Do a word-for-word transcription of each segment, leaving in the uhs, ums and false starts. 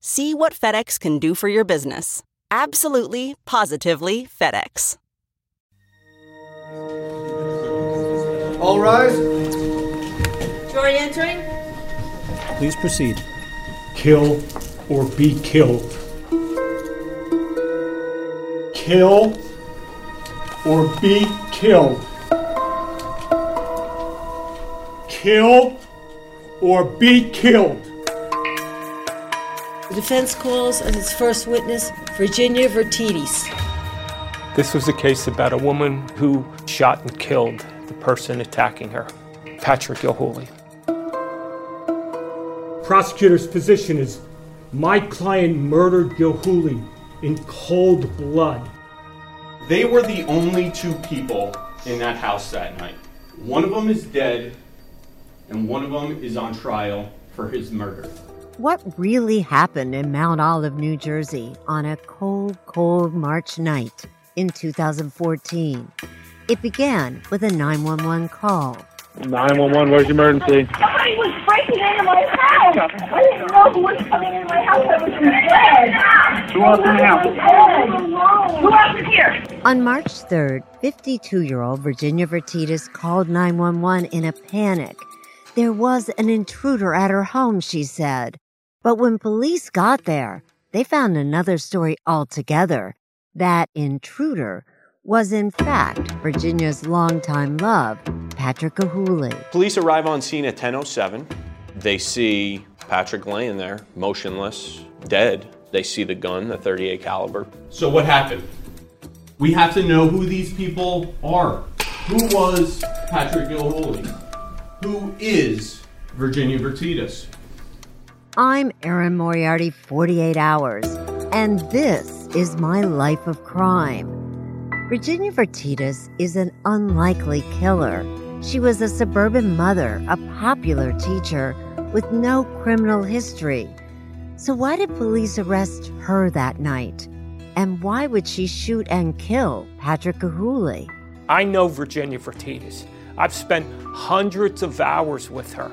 See what FedEx can do for your business. Absolutely, positively FedEx. All rise. Story entering? Please proceed. Kill or be killed. Kill or be killed. Kill or be killed. The defense calls as its first witness Virginia Vertidas. This was a case about a woman who shot and killed the person attacking her, Patrick Gilhulli. Prosecutor's position is my client murdered Gilhulli in cold blood. They were the only two people in that house that night. One of them is dead, and one of them is on trial for his murder. What really happened in Mount Olive, New Jersey on a cold, cold March night in two thousand fourteen? It began with a nine one one call. nine one one, where's your emergency? Somebody was breaking into my house! I didn't know who was coming into my house. I was scared! Who else in the house? Who else is here? On March third, fifty-two-year-old Virginia Vertidas called nine one one in a panic. There was an intruder at her home, she said. But when police got there, they found another story altogether. That intruder was in fact Virginia's longtime love, Patrick Gilhulli. Police arrive on scene at ten oh seven. They see Patrick laying there, motionless, dead. They see the gun, the thirty-eight caliber. So what happened? We have to know who these people are. Who was Patrick Gilhulli? Who is Virginia Vertidas? I'm Erin Moriarty, forty-eight hours, and this is my life of crime. Virginia Vertidas is an unlikely killer. She was a suburban mother, a popular teacher, with no criminal history. So why did police arrest her that night? And why would she shoot and kill Patrick Gilhulli? I know Virginia Vertidas. I've spent hundreds of hours with her.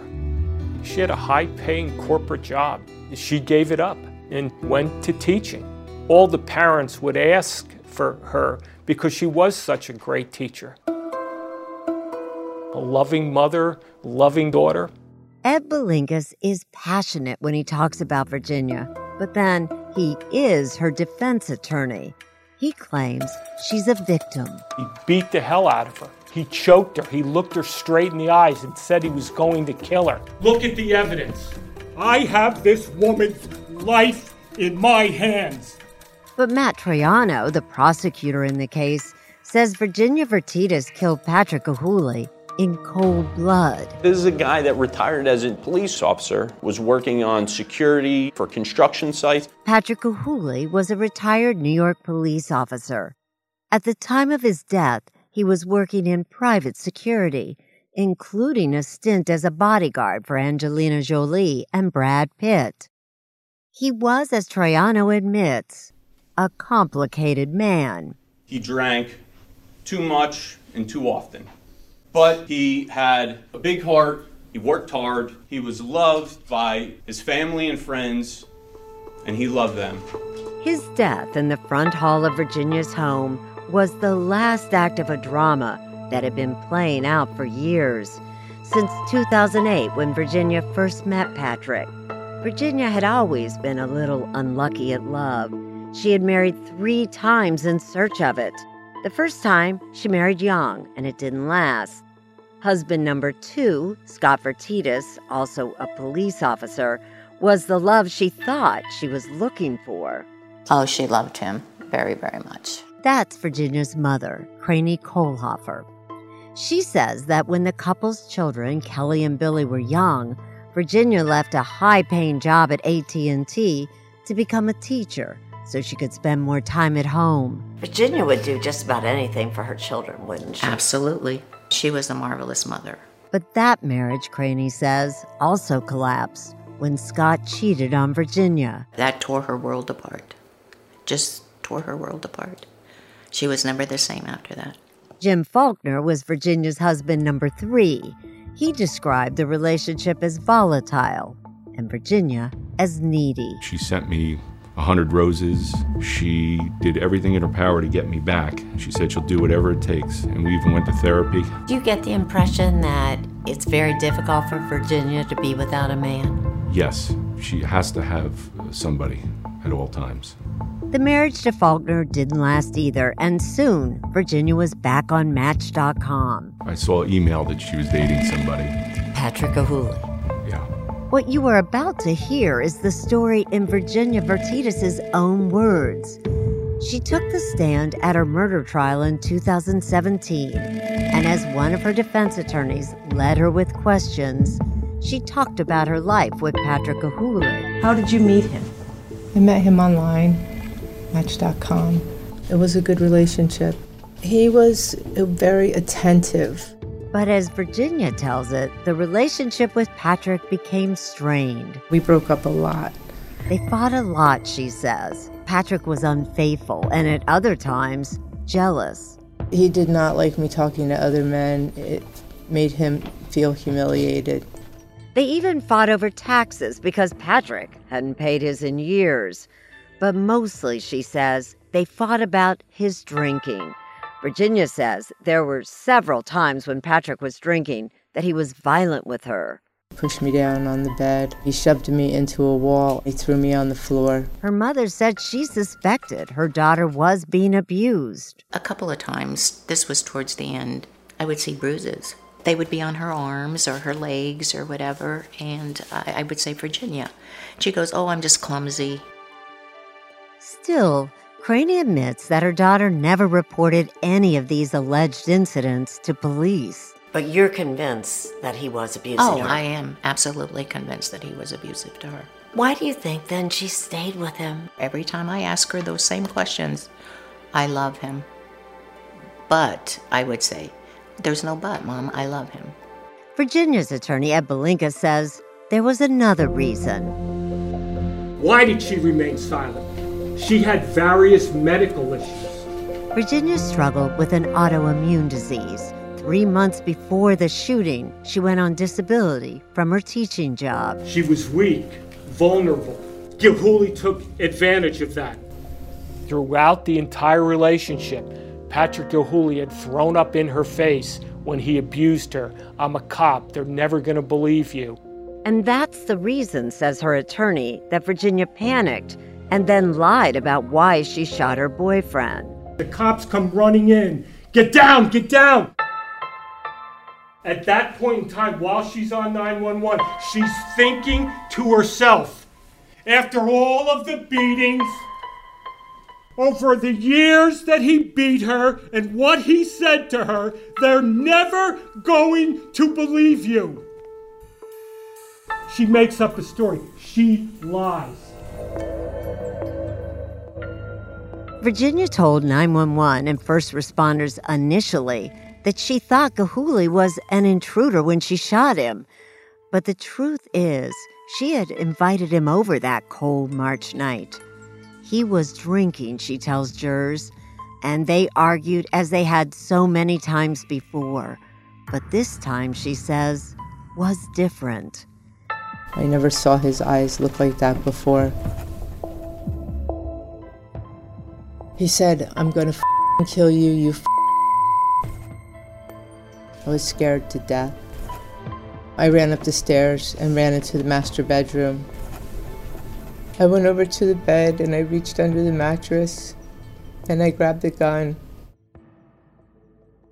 She had a high-paying corporate job. She gave it up and went to teaching. All the parents would ask for her because she was such a great teacher. A loving mother, loving daughter. Ed Belinkas is passionate when he talks about Virginia, but then he is her defense attorney. He claims she's a victim. He beat the hell out of her. He choked her. He looked her straight in the eyes and said he was going to kill her. Look at the evidence. I have this woman's life in my hands. But Matt Troiano, the prosecutor in the case, says Virginia Vertidas killed Patrick Gilhulli in cold blood. This is a guy that retired as a police officer, was working on security for construction sites. Patrick Gilhulli was a retired New York police officer. At the time of his death, he was working in private security, including a stint as a bodyguard for Angelina Jolie and Brad Pitt. He was, as Troiano admits, a complicated man. He drank too much and too often, but he had a big heart He worked hard, he was loved by his family and friends, and he loved them. His death in the front hall of Virginia's home was the last act of a drama that had been playing out for years. Since two thousand eight, when Virginia first met Patrick, Virginia had always been a little unlucky at love. She had married three times in search of it. The first time, she married young, and it didn't last. Husband number two, Scott Vertidas, also a police officer, was the love she thought she was looking for. Oh, she loved him very, very much. That's Virginia's mother, Craney Kohlhofer. She says that when the couple's children, Kelly and Billy, were young, Virginia left a high-paying job at A T and T to become a teacher so she could spend more time at home. Virginia would do just about anything for her children, wouldn't she? Absolutely. She was a marvelous mother. But that marriage, Craney says, also collapsed when Scott cheated on Virginia. That tore her world apart. Just tore her world apart. She was never the same after that. Jim Faulkner was Virginia's husband number three. He described the relationship as volatile and Virginia as needy. She sent me a hundred roses. She did everything in her power to get me back. She said she'll do whatever it takes, and we even went to therapy. Do you get the impression that it's very difficult for Virginia to be without a man? Yes, she has to have somebody at all times. The marriage to Faulkner didn't last either, and soon Virginia was back on Match dot com. I saw an email that she was dating somebody. Patrick Gilhulli. Yeah. What you are about to hear is the story in Virginia Vertidas' own words. She took the stand at her murder trial in two thousand seventeen, and as one of her defense attorneys led her with questions, she talked about her life with Patrick Gilhulli. How did you meet him? I met him online. Match dot com. It was a good relationship. He was very attentive. But as Virginia tells it, the relationship with Patrick became strained. We broke up a lot. They fought a lot, she says. Patrick was unfaithful and at other times, jealous. He did not like me talking to other men. It made him feel humiliated. They even fought over taxes because Patrick hadn't paid his in years. But mostly, she says, they fought about his drinking. Virginia says there were several times when Patrick was drinking that he was violent with her. He pushed me down on the bed. He shoved me into a wall. He threw me on the floor. Her mother said she suspected her daughter was being abused. A couple of times, this was towards the end, I would see bruises. They would be on her arms or her legs or whatever, and I, I would say, Virginia. She goes, oh, I'm just clumsy. Still, Craney admits that her daughter never reported any of these alleged incidents to police. But you're convinced that he was abusive to her? Oh, I am absolutely convinced that he was abusive to her. Why do you think, then, she stayed with him? Every time I ask her those same questions, I love him. But, I would say, there's no but, Mom, I love him. Virginia's attorney, Ed Belinkas, says there was another reason. Why did she remain silent? She had various medical issues. Virginia struggled with an autoimmune disease. Three months before the shooting, she went on disability from her teaching job. She was weak, vulnerable. Gilhulli took advantage of that. Throughout the entire relationship, Patrick Gilhulli had thrown up in her face when he abused her. I'm a cop. They're never going to believe you. And that's the reason, says her attorney, that Virginia panicked and then lied about why she shot her boyfriend. The cops come running in. Get down, get down! At that point in time, while she's on nine one one, she's thinking to herself, after all of the beatings, over the years that he beat her and what he said to her, they're never going to believe you. She makes up a story. She lies. Virginia told nine one one and first responders initially that she thought Gilhulli was an intruder when she shot him. But the truth is, she had invited him over that cold March night. He was drinking, she tells jurors, and they argued as they had so many times before. But this time, she says, was different. I never saw his eyes look like that before. He said, "I'm gonna f***ing kill you, you f***." I was scared to death. I ran up the stairs and ran into the master bedroom. I went over to the bed and I reached under the mattress and I grabbed the gun.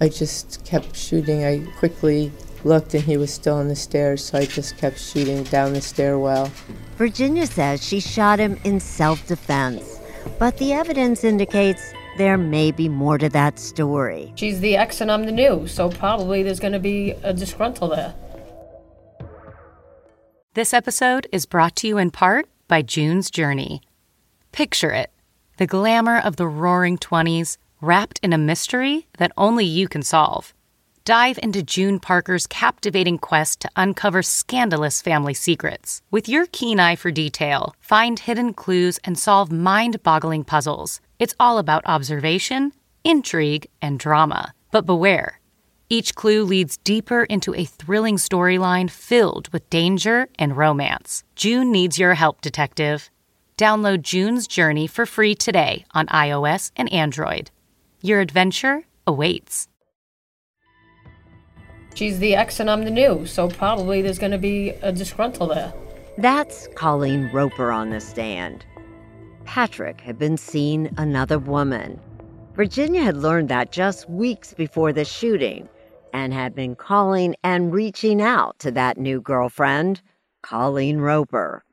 I just kept shooting. I quickly looked and he was still on the stairs, so I just kept shooting down the stairwell. Virginia says she shot him in self-defense, but the evidence indicates there may be more to that story. She's the ex and I'm the new, so probably there's going to be a disgruntle there. This episode is brought to you in part by June's Journey. Picture it, the glamour of the roaring twenties wrapped in a mystery that only you can solve. Dive into June Parker's captivating quest to uncover scandalous family secrets. With your keen eye for detail, find hidden clues and solve mind-boggling puzzles. It's all about observation, intrigue, and drama. But beware, each clue leads deeper into a thrilling storyline filled with danger and romance. June needs your help, detective. Download June's Journey for free today on iOS and Android. Your adventure awaits. She's the ex and I'm the new, so probably there's going to be a disgruntle there. That's Colleen Roper on the stand. Patrick had been seeing another woman. Virginia had learned that just weeks before the shooting and had been calling and reaching out to that new girlfriend, Colleen Roper.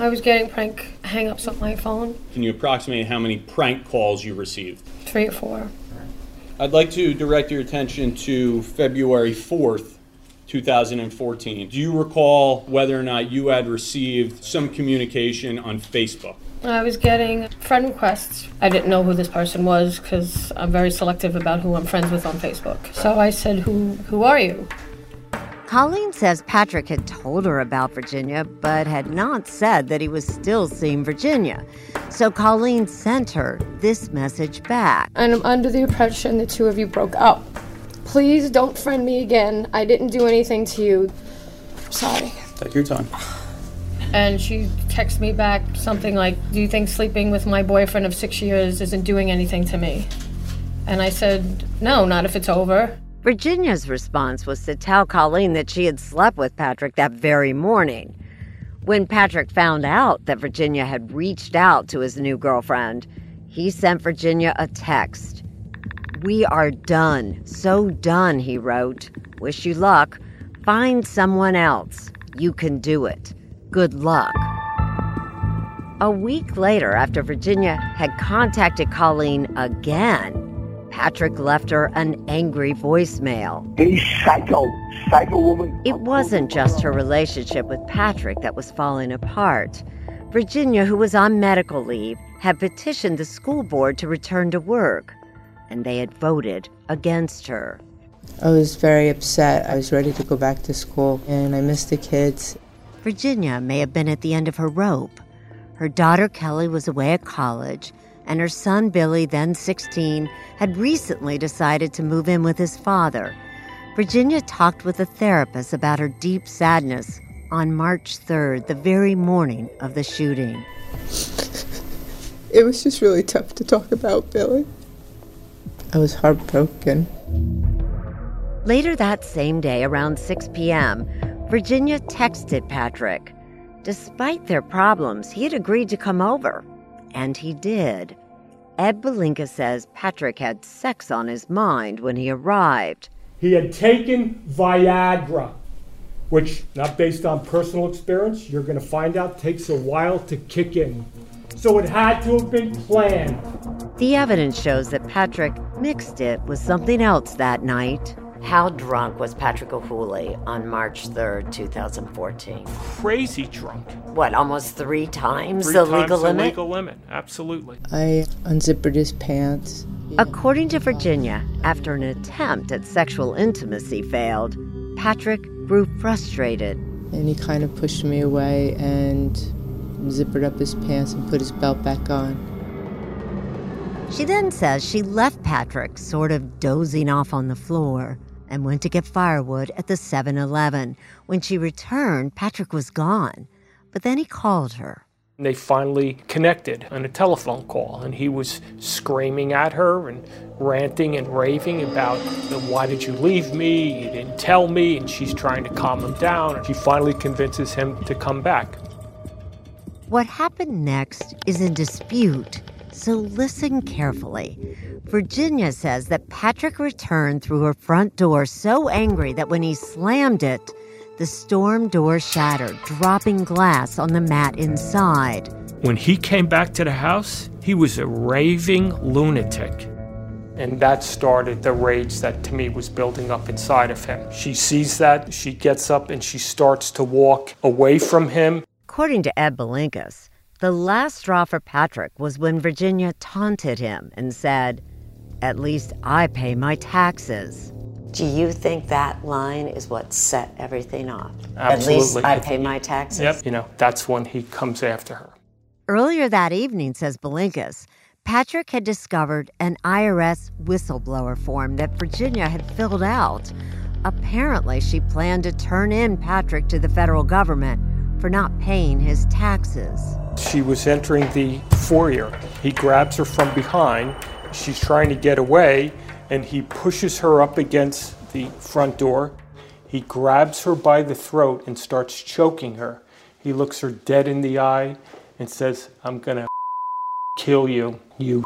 I was getting prank hang-ups on my phone. Can you approximate how many prank calls you received? Three or four. I'd like to direct your attention to February fourth, two thousand fourteen. Do you recall whether or not you had received some communication on Facebook? I was getting friend requests. I didn't know who this person was because I'm very selective about who I'm friends with on Facebook. So I said, who, who are you? Colleen says Patrick had told her about Virginia, but had not said that he was still seeing Virginia. So Colleen sent her this message back. And I'm under the impression the two of you broke up. Please don't friend me again. I didn't do anything to you. Sorry. Take your time. And she texted me back something like, do you think sleeping with my boyfriend of six years isn't doing anything to me? And I said, no, not if it's over. Virginia's response was to tell Colleen that she had slept with Patrick that very morning. When Patrick found out that Virginia had reached out to his new girlfriend, he sent Virginia a text. We are done. So done, he wrote. Wish you luck. Find someone else. You can do it. Good luck. A week later, after Virginia had contacted Colleen again, Patrick left her an angry voicemail. Hey, psycho, psycho woman. It wasn't just her relationship with Patrick that was falling apart. Virginia, who was on medical leave, had petitioned the school board to return to work, and they had voted against her. I was very upset. I was ready to go back to school, and I missed the kids. Virginia may have been at the end of her rope. Her daughter Kelly was away at college, and her son Billy, then sixteen, had recently decided to move in with his father. Virginia talked with a therapist about her deep sadness on March third, the very morning of the shooting. It was just really tough to talk about Billy. I was heartbroken. Later that same day, around six p.m., Virginia texted Patrick. Despite their problems, he had agreed to come over. And he did. Ed Belinkas says Patrick had sex on his mind when he arrived. He had taken Viagra, which, not based on personal experience, you're going to find out takes a while to kick in. So it had to have been planned. The evidence shows that Patrick mixed it with something else that night. How drunk was Patrick Gilhulli on March third, two thousand fourteen? Crazy drunk. What, almost three times three the times legal the limit? Three times the legal limit, absolutely. I unzippered his pants. According to Virginia, after an attempt at sexual intimacy failed, Patrick grew frustrated. And he kind of pushed me away and zippered up his pants and put his belt back on. She then says she left Patrick sort of dozing off on the floor. and went to get firewood at the seven eleven. When she returned, Patrick was gone, but then he called her. They finally connected on a telephone call, and he was screaming at her and ranting and raving about, why did you leave me? You didn't tell me. And she's trying to calm him down. And she finally convinces him to come back. What happened next is in dispute, so listen carefully. Virginia says that Patrick returned through her front door so angry that when he slammed it, the storm door shattered, dropping glass on the mat inside. When he came back to the house, he was a raving lunatic. And that started the rage that, to me, was building up inside of him. She sees that, she gets up, and she starts to walk away from him. According to Ed Belinkas, the last straw for Patrick was when Virginia taunted him and said, "At least I pay my taxes." Do you think that line is what set everything off? Absolutely. At least I pay my taxes. Yep. You know, that's when he comes after her. Earlier that evening, says Belinkas, Patrick had discovered an I R S whistleblower form that Virginia had filled out. Apparently, she planned to turn in Patrick to the federal government for not paying his taxes. She was entering the foyer. He grabs her from behind. She's trying to get away, and he pushes her up against the front door. He grabs her by the throat and starts choking her. He looks her dead in the eye and says, "I'm gonna kill you, you."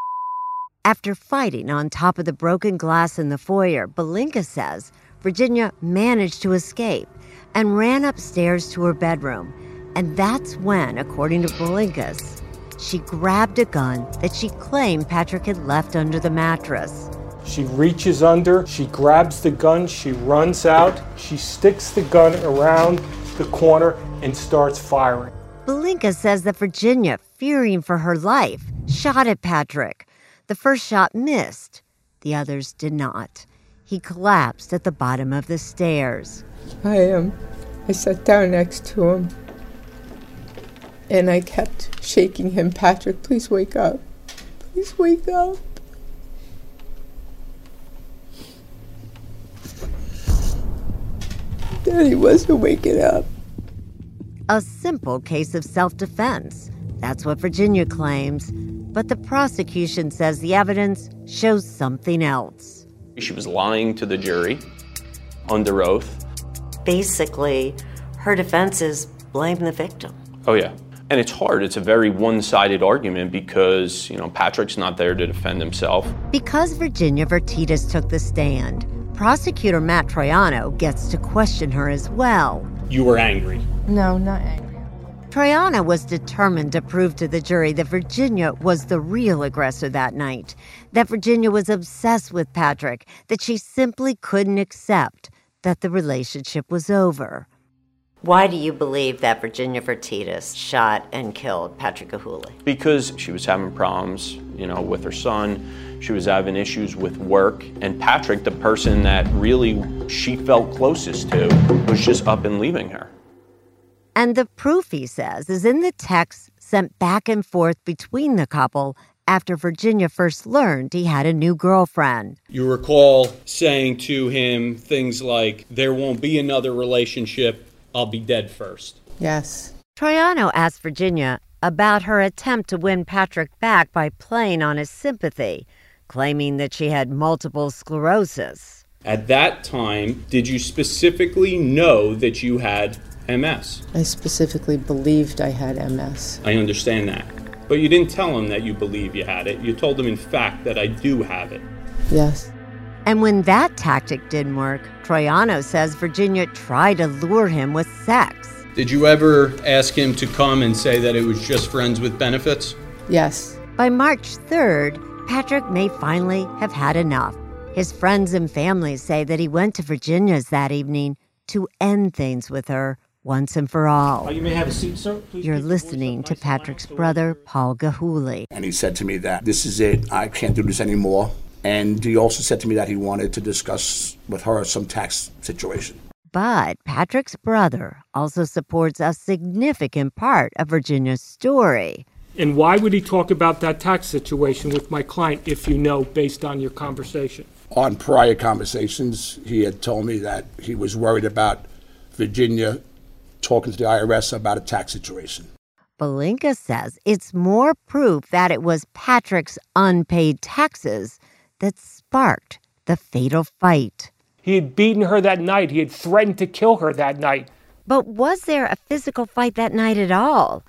After fighting on top of the broken glass in the foyer, Belinka says Virginia managed to escape and ran upstairs to her bedroom. And that's when, according to Belinkas, she grabbed a gun that she claimed Patrick had left under the mattress. She reaches under, she grabs the gun, she runs out, she sticks the gun around the corner and starts firing. Belinka says that Virginia, fearing for her life, shot at Patrick. The first shot missed. The others did not. He collapsed at the bottom of the stairs. I um, I sat down next to him, and I kept shaking him, "Patrick, please wake up. Please wake up." He wasn't waking up. A simple case of self-defense. That's what Virginia claims. But the prosecution says the evidence shows something else. She was lying to the jury under oath. Basically, her defense is blame the victim. Oh, yeah. And it's hard. It's a very one-sided argument because, you know, Patrick's not there to defend himself. Because Virginia Vertidas took the stand, Prosecutor Matt Troiano gets to question her as well. You were angry. No, not angry. Troiano was determined to prove to the jury that Virginia was the real aggressor that night, that Virginia was obsessed with Patrick, that she simply couldn't accept that the relationship was over. Why do you believe that Virginia Vertidas shot and killed Patrick Gilhulli? Because she was having problems, you know, with her son. She was having issues with work, and Patrick, the person that really she felt closest to, was just up and leaving her. And the proof, he says, is in the texts sent back and forth between the couple after Virginia first learned he had a new girlfriend. You recall saying to him things like, "There won't be another relationship, I'll be dead first." Yes. Troiano asked Virginia about her attempt to win Patrick back by playing on his sympathy, claiming that she had multiple sclerosis. At that time, did you specifically know that you had M S? I specifically believed I had M S. I understand that. But you didn't tell him that you believe you had it. You told him, in fact, that I do have it. Yes. And when that tactic didn't work, Troiano says Virginia tried to lure him with sex. Did you ever ask him to come and say that it was just friends with benefits? Yes. By March third, Patrick may finally have had enough. His friends and family say that he went to Virginia's that evening to end things with her once and for all. Oh, you may have a seat, sir. Please. You're listening to Patrick's brother, Paul Gilhuly. And he said to me that this is it, I can't do this anymore. And he also said to me that he wanted to discuss with her some tax situation. But Patrick's brother also supports a significant part of Virginia's story. And why would he talk about that tax situation with my client if you know based on your conversation? On prior conversations, he had told me that he was worried about Virginia talking to the I R S about a tax situation. Belinka says it's more proof that it was Patrick's unpaid taxes that sparked the fatal fight. He had beaten her that night. He had threatened to kill her that night. But was there a physical fight that night at all?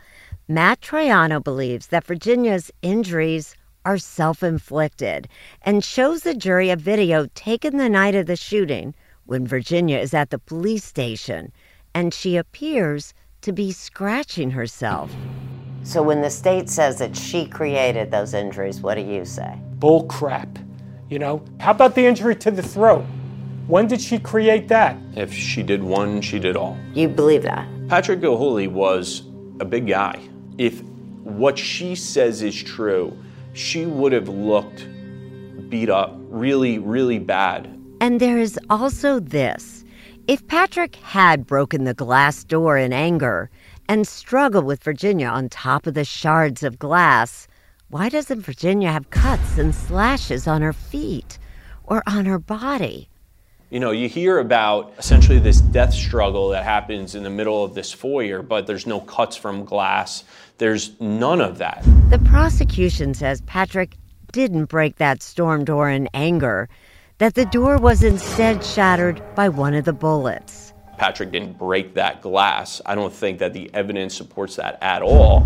Matt Troiano believes that Virginia's injuries are self-inflicted and shows the jury a video taken the night of the shooting when Virginia is at the police station and she appears to be scratching herself. So when the state says that she created those injuries, what do you say? Bull crap, you know? How about the injury to the throat? When did she create that? If she did one, she did all. You believe that? Patrick Gilhulli was a big guy. If what she says is true, she would have looked beat up, really, really bad. And there is also this. If Patrick had broken the glass door in anger and struggled with Virginia on top of the shards of glass, why doesn't Virginia have cuts and slashes on her feet or on her body? You know, you hear about essentially this death struggle that happens in the middle of this foyer, but there's no cuts from glass. There's none of that. The prosecution says Patrick didn't break that storm door in anger, that the door was instead shattered by one of the bullets. Patrick didn't break that glass. I don't think that the evidence supports that at all.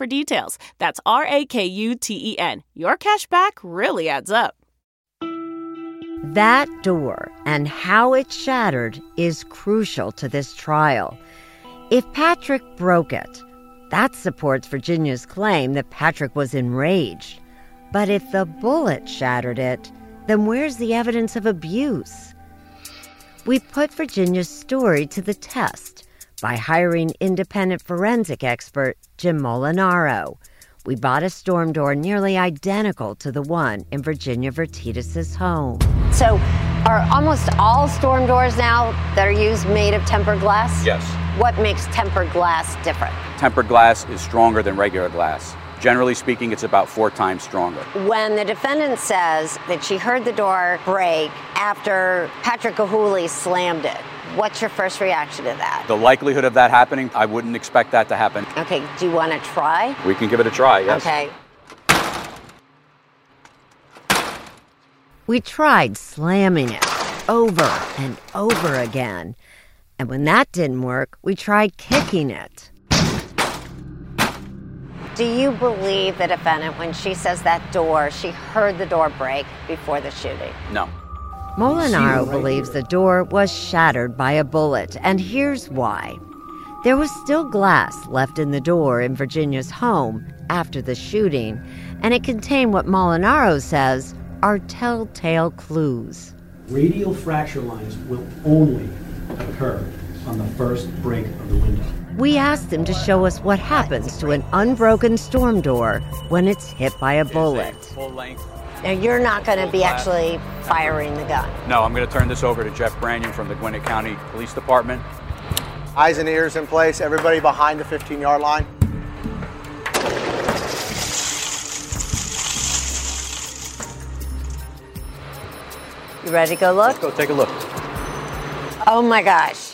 for details. That's R A K U T E N. Your cash back really adds up. That door and how it shattered is crucial to this trial. If Patrick broke it, that supports Virginia's claim that Patrick was enraged. But if the bullet shattered it, then where's the evidence of abuse? We put Virginia's story to the test by hiring independent forensic expert Jim Molinaro. We bought a storm door nearly identical to the one in Virginia Vertidas' home. So are almost all storm doors now that are used made of tempered glass? Yes. What makes tempered glass different? Tempered glass is stronger than regular glass. Generally speaking, it's about four times stronger. When the defendant says that she heard the door break after Patrick Gilhulli slammed it, what's your first reaction to that? The likelihood of that happening, I wouldn't expect that to happen. Okay, do you want to try? We can give it a try, yes. Okay. We tried slamming it over and over again. And when that didn't work, we tried kicking it. Do you believe the defendant when she says that door, she heard the door break before the shooting? No. Molinaro believes the door was shattered by a bullet, and here's why. There was still glass left in the door in Virginia's home after the shooting, and it contained what Molinaro says are telltale clues. Radial fracture lines will only occur on the first break of the window. We asked him to show us what happens to an unbroken storm door when it's hit by a bullet. Now, you're not going to be actually firing the gun. No, I'm going to turn this over to Jeff Branion from the Gwinnett County Police Department. Eyes and ears in place. Everybody behind the fifteen-yard line. You ready to go look? Let's go take a look. Oh, my gosh.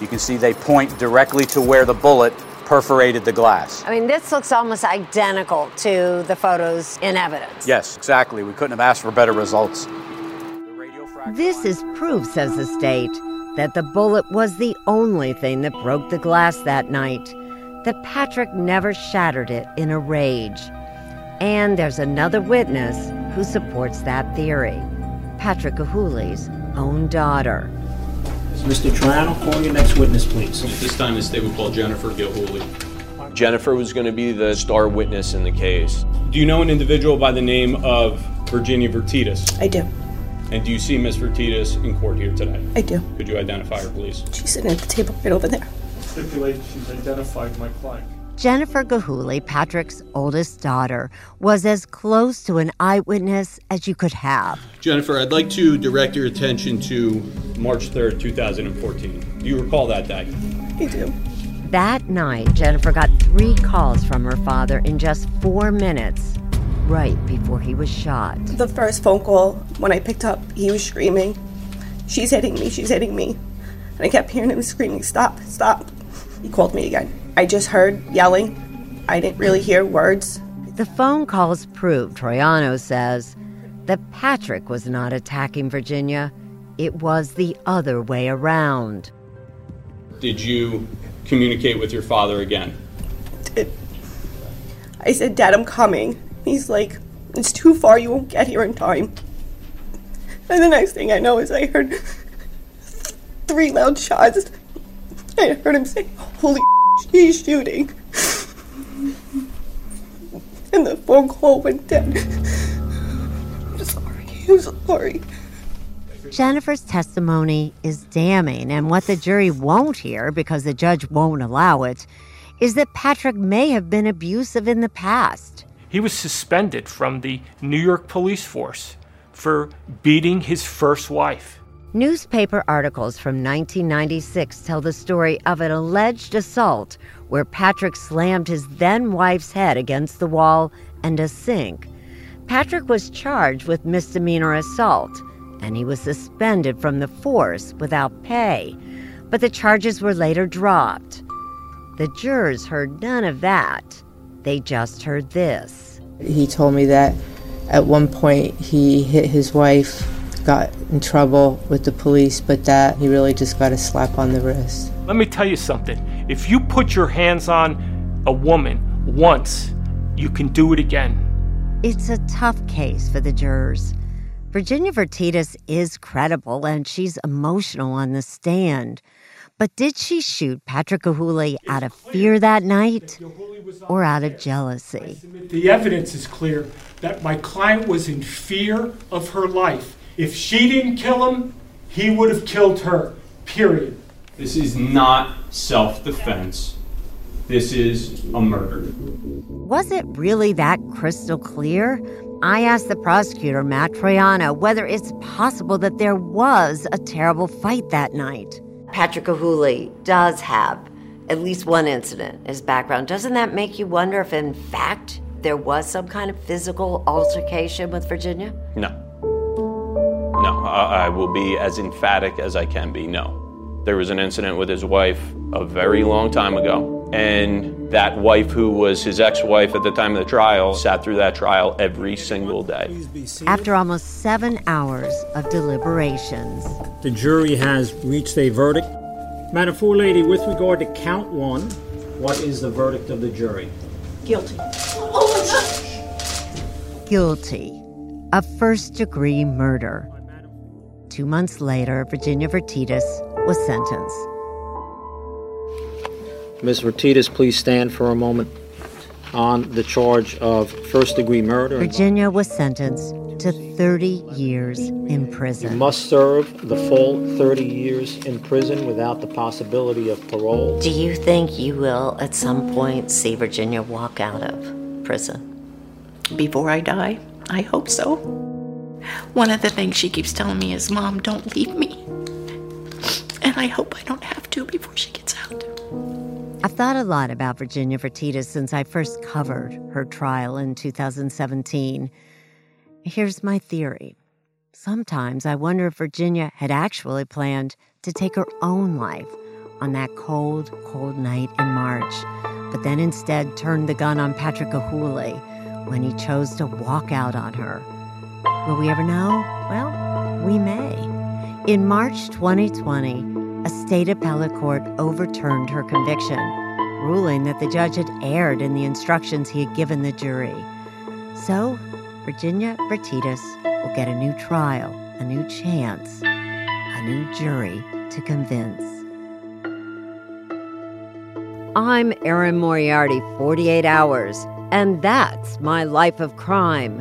You can see they point directly to where the bullet perforated the glass. I mean, this looks almost identical to the photos in evidence. Yes, exactly. We couldn't have asked for better results. This is proof, says the state, that the bullet was the only thing that broke the glass that night, that Patrick never shattered it in a rage. And there's another witness who supports that theory, Patrick Gilhulli's own daughter. Mister Troiano, call your next witness, please. This time the state will call Jennifer Gilhooley. Jennifer was going to be the star witness in the case. Do you know an individual by the name of Virginia Vertidas? I do. And do you see Miss Vertidas in court here today? I do. Could you identify her, please? She's sitting at the table right over there. Stipulate she's identified my client. Jennifer Gilhooley, Patrick's oldest daughter, was as close to an eyewitness as you could have. Jennifer, I'd like to direct your attention to March third, two thousand fourteen. Do you recall that day? I do. That night, Jennifer got three calls from her father in just four minutes, right before he was shot. The first phone call, when I picked up, he was screaming, "She's hitting me, she's hitting me." And I kept hearing him screaming, "Stop, stop." He called me again. I just heard yelling. I didn't really hear words. The phone calls proved, Troiano says, that Patrick was not attacking Virginia. It was the other way around. Did you communicate with your father again? Did. I said, "Dad, I'm coming." He's like, "It's too far. You won't get here in time." And the next thing I know is I heard three loud shots. I heard him say, "Holy she's shooting." And the phone call went dead. I'm sorry, I'm sorry. Jennifer's testimony is damning, and what the jury won't hear, because the judge won't allow it, is that Patrick may have been abusive in the past. He was suspended from the New York police force for beating his first wife. Newspaper articles from nineteen ninety-six tell the story of an alleged assault where Patrick slammed his then-wife's head against the wall and a sink. Patrick was charged with misdemeanor assault, and he was suspended from the force without pay. But the charges were later dropped. The jurors heard none of that. They just heard this. He told me that at one point he hit his wife, got in trouble with the police, but that he really just got a slap on the wrist. Let me tell you something. If you put your hands on a woman once, you can do it again. It's a tough case for the jurors. Virginia Vertidas is credible, and she's emotional on the stand. But did she shoot Patrick Gilhulli out of fear that night or out of jealousy? The evidence is clear that my client was in fear of her life. If she didn't kill him, he would have killed her, period. This is not self-defense. This is a murder. Was it really that crystal clear? I asked the prosecutor, Matt Troiano, whether it's possible that there was a terrible fight that night. Patrick Gilhulli does have at least one incident in his background. Doesn't that make you wonder if, in fact, there was some kind of physical altercation with Virginia? No. No, I will be as emphatic as I can be, no. There was an incident with his wife a very long time ago, and that wife, who was his ex-wife at the time of the trial, sat through that trial every single day. After almost seven hours of deliberations, the jury has reached a verdict. Madam Forelady, with regard to count one, what is the verdict of the jury? Guilty. Oh my gosh! Guilty of first-degree murder. Two months later, Virginia Vertidas was sentenced. Miz Vertidas, please stand for a moment on the charge of first-degree murder. Virginia was sentenced to thirty years in prison. You must serve the full thirty years in prison without the possibility of parole. Do you think you will at some point see Virginia walk out of prison? Before I die? I hope so. One of the things she keeps telling me is, "Mom, don't leave me." And I hope I don't have to before she gets out. I've thought a lot about Virginia Vertidas since I first covered her trial in two thousand seventeen. Here's my theory. Sometimes I wonder if Virginia had actually planned to take her own life on that cold, cold night in March, but then instead turned the gun on Patrick Gilhulli when he chose to walk out on her. Will we ever know? Well, we may. In March twenty twenty, a state appellate court overturned her conviction, ruling that the judge had erred in the instructions he had given the jury. So, Virginia Vertidas will get a new trial, a new chance, a new jury to convince. I'm Erin Moriarty, forty-eight hours, and that's my life of crime.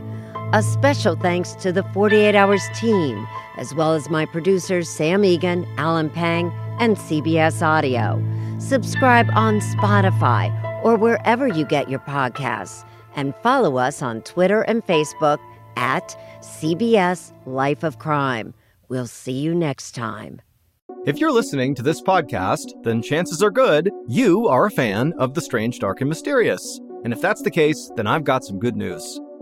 A special thanks to the forty-eight hours team, as well as my producers Sam Egan, Alan Pang, and C B S Audio. Subscribe on Spotify or wherever you get your podcasts, and follow us on Twitter and Facebook at C B S Life of Crime. We'll see you next time. If you're listening to this podcast, then chances are good you are a fan of The Strange, Dark, and Mysterious. And if that's the case, then I've got some good news.